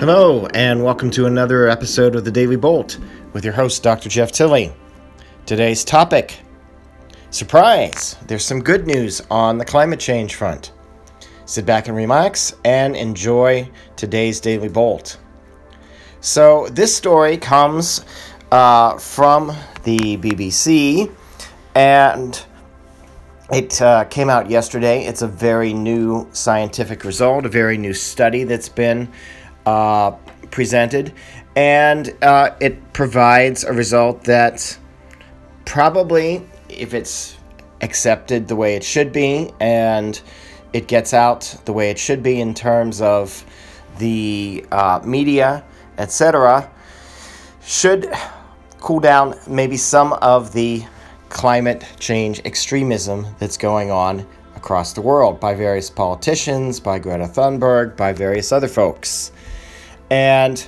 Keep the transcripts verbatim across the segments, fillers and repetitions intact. Hello, and welcome to another episode of The Daily Bolt with your host, Doctor Jeff Tilley. Today's topic, surprise, there's some good news on the climate change front. Sit back and relax and enjoy today's Daily Bolt. So this story comes uh, from the B B C, and it uh, came out yesterday. It's a very new scientific result, a very new study that's been Uh, presented, and uh, it provides a result that probably, if it's accepted the way it should be and it gets out the way it should be in terms of the uh, media, et cetera, should cool down maybe some of the climate change extremism that's going on across the world by various politicians, by Greta Thunberg, by various other folks. And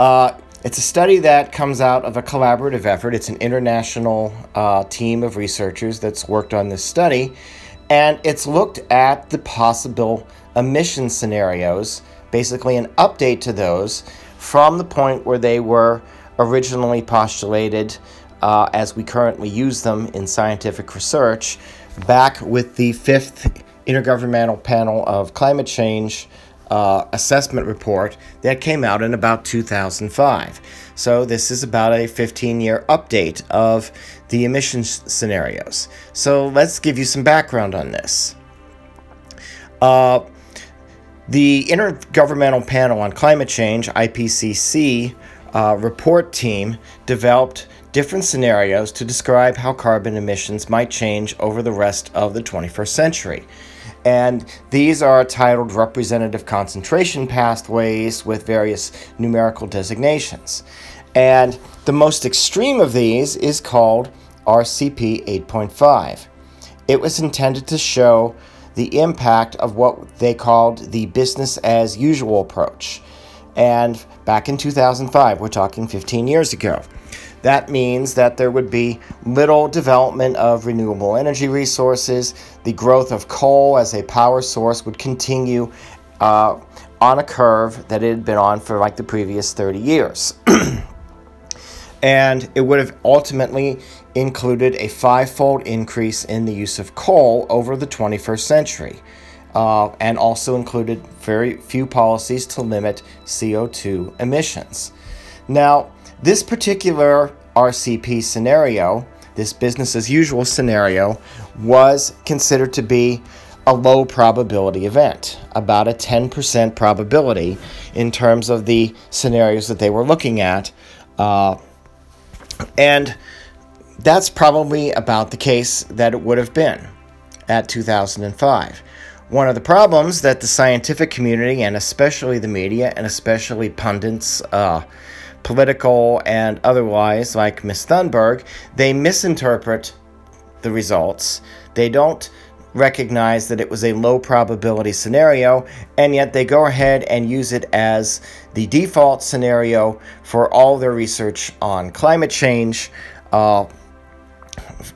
uh, it's a study that comes out of a collaborative effort. It's an international uh, team of researchers that's worked on this study. And it's looked at the possible emission scenarios, basically an update to those from the point where they were originally postulated uh, as we currently use them in scientific research back with the fifth Intergovernmental Panel of Climate Change Uh, assessment report that came out in about two thousand five. So this is about a fifteen-year update of the emissions scenarios. So let's give you some background on this. Uh, the Intergovernmental Panel on Climate Change, I P C C, uh, report team developed different scenarios to describe how carbon emissions might change over the rest of the twenty-first century. And these are titled representative concentration pathways with various numerical designations. And the most extreme of these is called R C P eight point five. It was intended to show the impact of what they called the business as usual approach. And back in two thousand five, we're talking fifteen years ago. That means that there would be little development of renewable energy resources. The growth of coal as a power source would continue uh, on a curve that it had been on for like the previous thirty years. And it would have ultimately included a five-fold increase in the use of coal over the twenty-first century, uh, and also included very few policies to limit C O two emissions. Now, this particular R C P scenario, this business as usual scenario, was considered to be a low probability event, about a ten percent probability in terms of the scenarios that they were looking at. Uh, and that's probably about the case that it would have been at two thousand five. One of the problems that the scientific community, and especially the media, and especially pundits, uh, political and otherwise, like Miz Thunberg, they misinterpret the results. They don't recognize that it was a low probability scenario, and yet they go ahead and use it as the default scenario for all their research on climate change uh,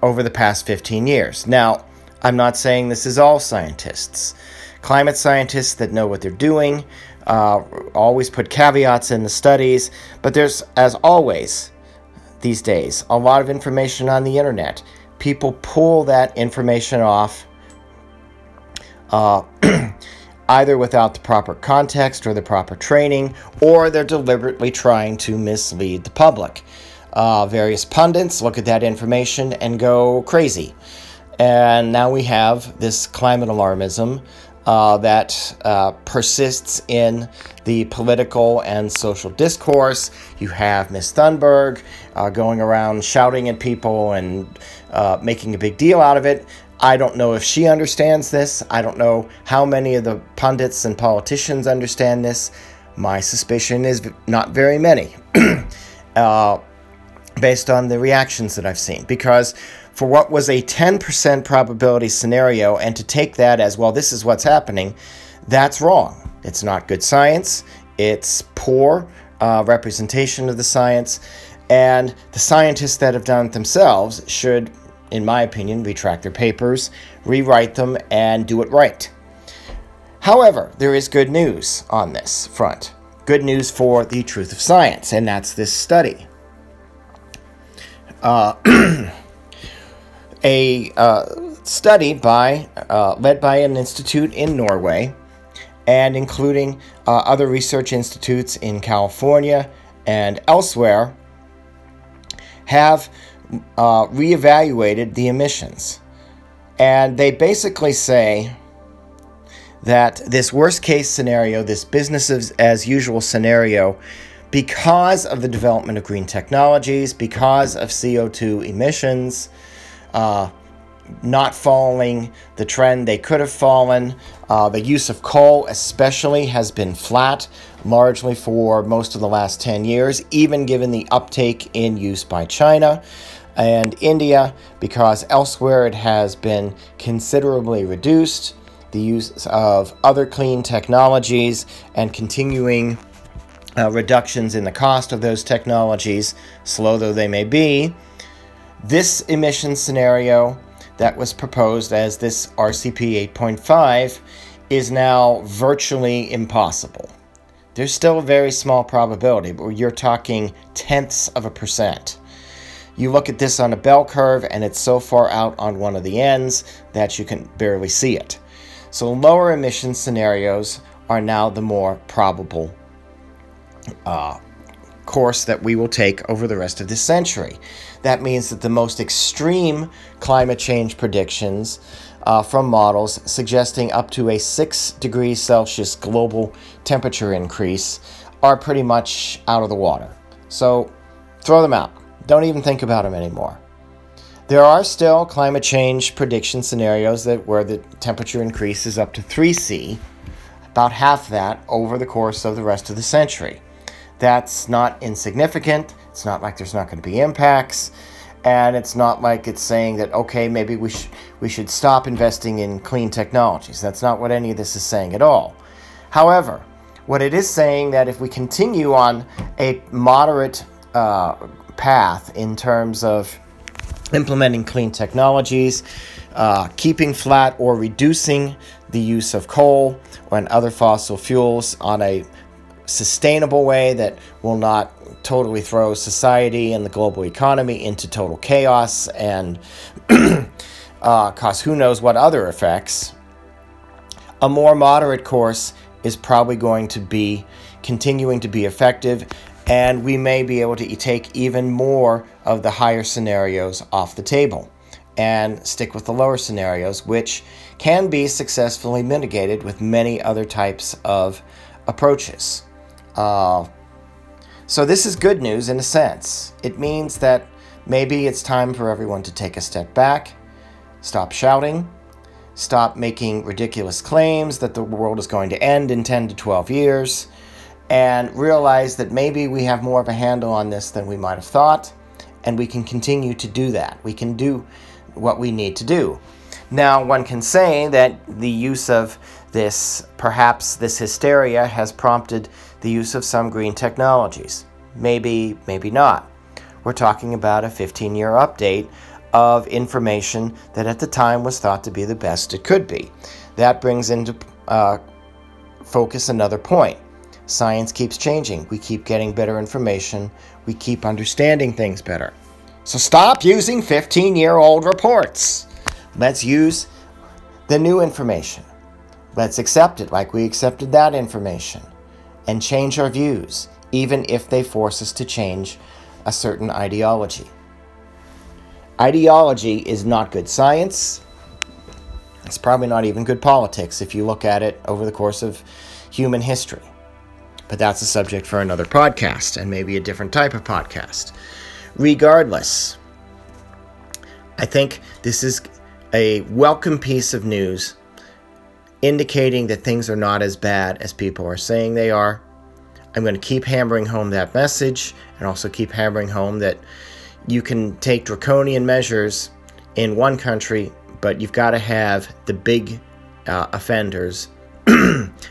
over the past fifteen years. Now, I'm not saying this is all scientists. Climate scientists that know what they're doing Uh, always put caveats in the studies, but there's, as always these days, a lot of information on the internet. People pull that information off uh, either without the proper context or the proper training, or they're deliberately trying to mislead the public. Uh, various pundits look at that information and go crazy. And now we have this climate alarmism Uh, that uh, persists in the political and social discourse. You have Miz Thunberg uh, going around shouting at people and uh, making a big deal out of it. I don't know if she understands this. I don't know how many of the pundits and politicians understand this. My suspicion is not very many, uh, based on the reactions that I've seen, because for what was a ten percent probability scenario, and to take that as, well, this is what's happening, that's wrong. It's not good science. It's poor uh, representation of the science. And the scientists that have done it themselves should, in my opinion, retract their papers, rewrite them, and do it right. However, there is good news on this front. Good news for the truth of science, and that's this study. Uh, a uh, study by uh, led by an institute in Norway, and including uh, other research institutes in California and elsewhere, have uh, reevaluated the emissions. And they basically say that this worst case scenario, this business as usual scenario, because of the development of green technologies, because of C O two emissions uh, not following the trend they could have fallen, uh, the use of coal especially has been flat largely for most of the last ten years, even given the uptake in use by China and India, because elsewhere it has been considerably reduced, the use of other clean technologies and continuing uh, reductions in the cost of those technologies, slow though they may be. This emission scenario that was proposed as this R C P eight point five is now virtually impossible. There's still a very small probability, but you're talking tenths of a percent. You look at this on a bell curve, and it's so far out on one of the ends that you can barely see it. So lower emission scenarios are now the more probable uh, course that we will take over the rest of this century. That means that the most extreme climate change predictions uh, from models suggesting up to a six degrees Celsius global temperature increase are pretty much out of the water. So throw them out. Don't even think about them anymore. There are still climate change prediction scenarios that where the temperature increases up to three C, about half that over the course of the rest of the century. That's not insignificant. It's not like there's not going to be impacts, and it's not like it's saying that, okay, maybe we, sh- we should stop investing in clean technologies. That's not what any of this is saying at all. However, what it is saying that if we continue on a moderate uh, path in terms of implementing clean technologies, uh, keeping flat or reducing the use of coal and other fossil fuels on a sustainable way that will not totally throw society and the global economy into total chaos and uh, cause who knows what other effects, a more moderate course is probably going to be continuing to be effective, and we may be able to take even more of the higher scenarios off the table and stick with the lower scenarios, which can be successfully mitigated with many other types of approaches. Uh, so this is good news in a sense. It means that maybe it's time for everyone to take a step back, stop shouting, stop making ridiculous claims that the world is going to end in ten to twelve years, and realize that maybe we have more of a handle on this than we might have thought, and we can continue to do that. We can do what we need to do. Now, one can say that the use of this, perhaps this hysteria has prompted the use of some green technologies. Maybe, maybe not. We're talking about a fifteen-year update of information that at the time was thought to be the best it could be. That brings into uh, focus another point. Science keeps changing. We keep getting better information. We keep understanding things better. So stop using fifteen-year-old reports. Let's use the new information. Let's accept it like we accepted that information and change our views, even if they force us to change a certain ideology. Ideology is not good science. It's probably not even good politics if you look at it over the course of human history. But that's a subject for another podcast, and maybe a different type of podcast. Regardless, I think this is a welcome piece of news indicating that things are not as bad as people are saying they are. I'm going to keep hammering home that message, and also keep hammering home that you can take draconian measures in one country, but you've got to have the big uh, offenders,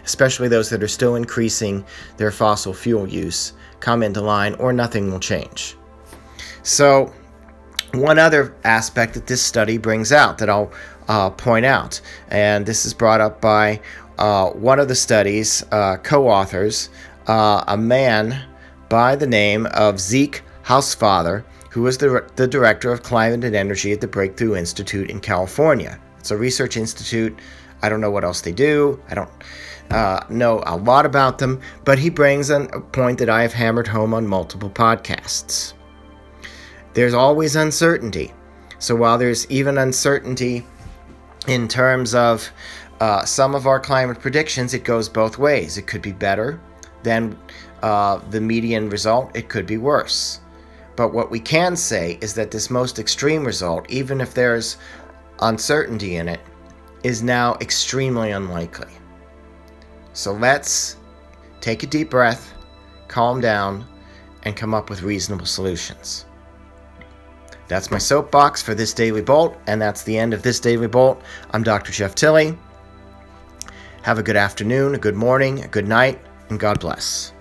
especially those that are still increasing their fossil fuel use, come into line, or nothing will change. So one other aspect that this study brings out that I'll uh, point out, and this is brought up by uh, one of the studies' uh, co-authors, uh, a man by the name of Zeke Hausfather, who was the, the director of climate and energy at the Breakthrough Institute in California. It's a research institute. I don't know what else they do. I don't uh, know a lot about them, but he brings an, a point that I have hammered home on multiple podcasts. There's always uncertainty. So while there's even uncertainty in terms of uh, some of our climate predictions, it goes both ways. It could be better than uh, the median result. It could be worse. But what we can say is that this most extreme result, even if there's uncertainty in it, is now extremely unlikely. So let's take a deep breath, calm down, and come up with reasonable solutions. That's my soapbox for this Daily Bolt, and that's the end of this Daily Bolt. I'm Doctor Jeff Tilley. Have a good afternoon, a good morning, a good night, and God bless.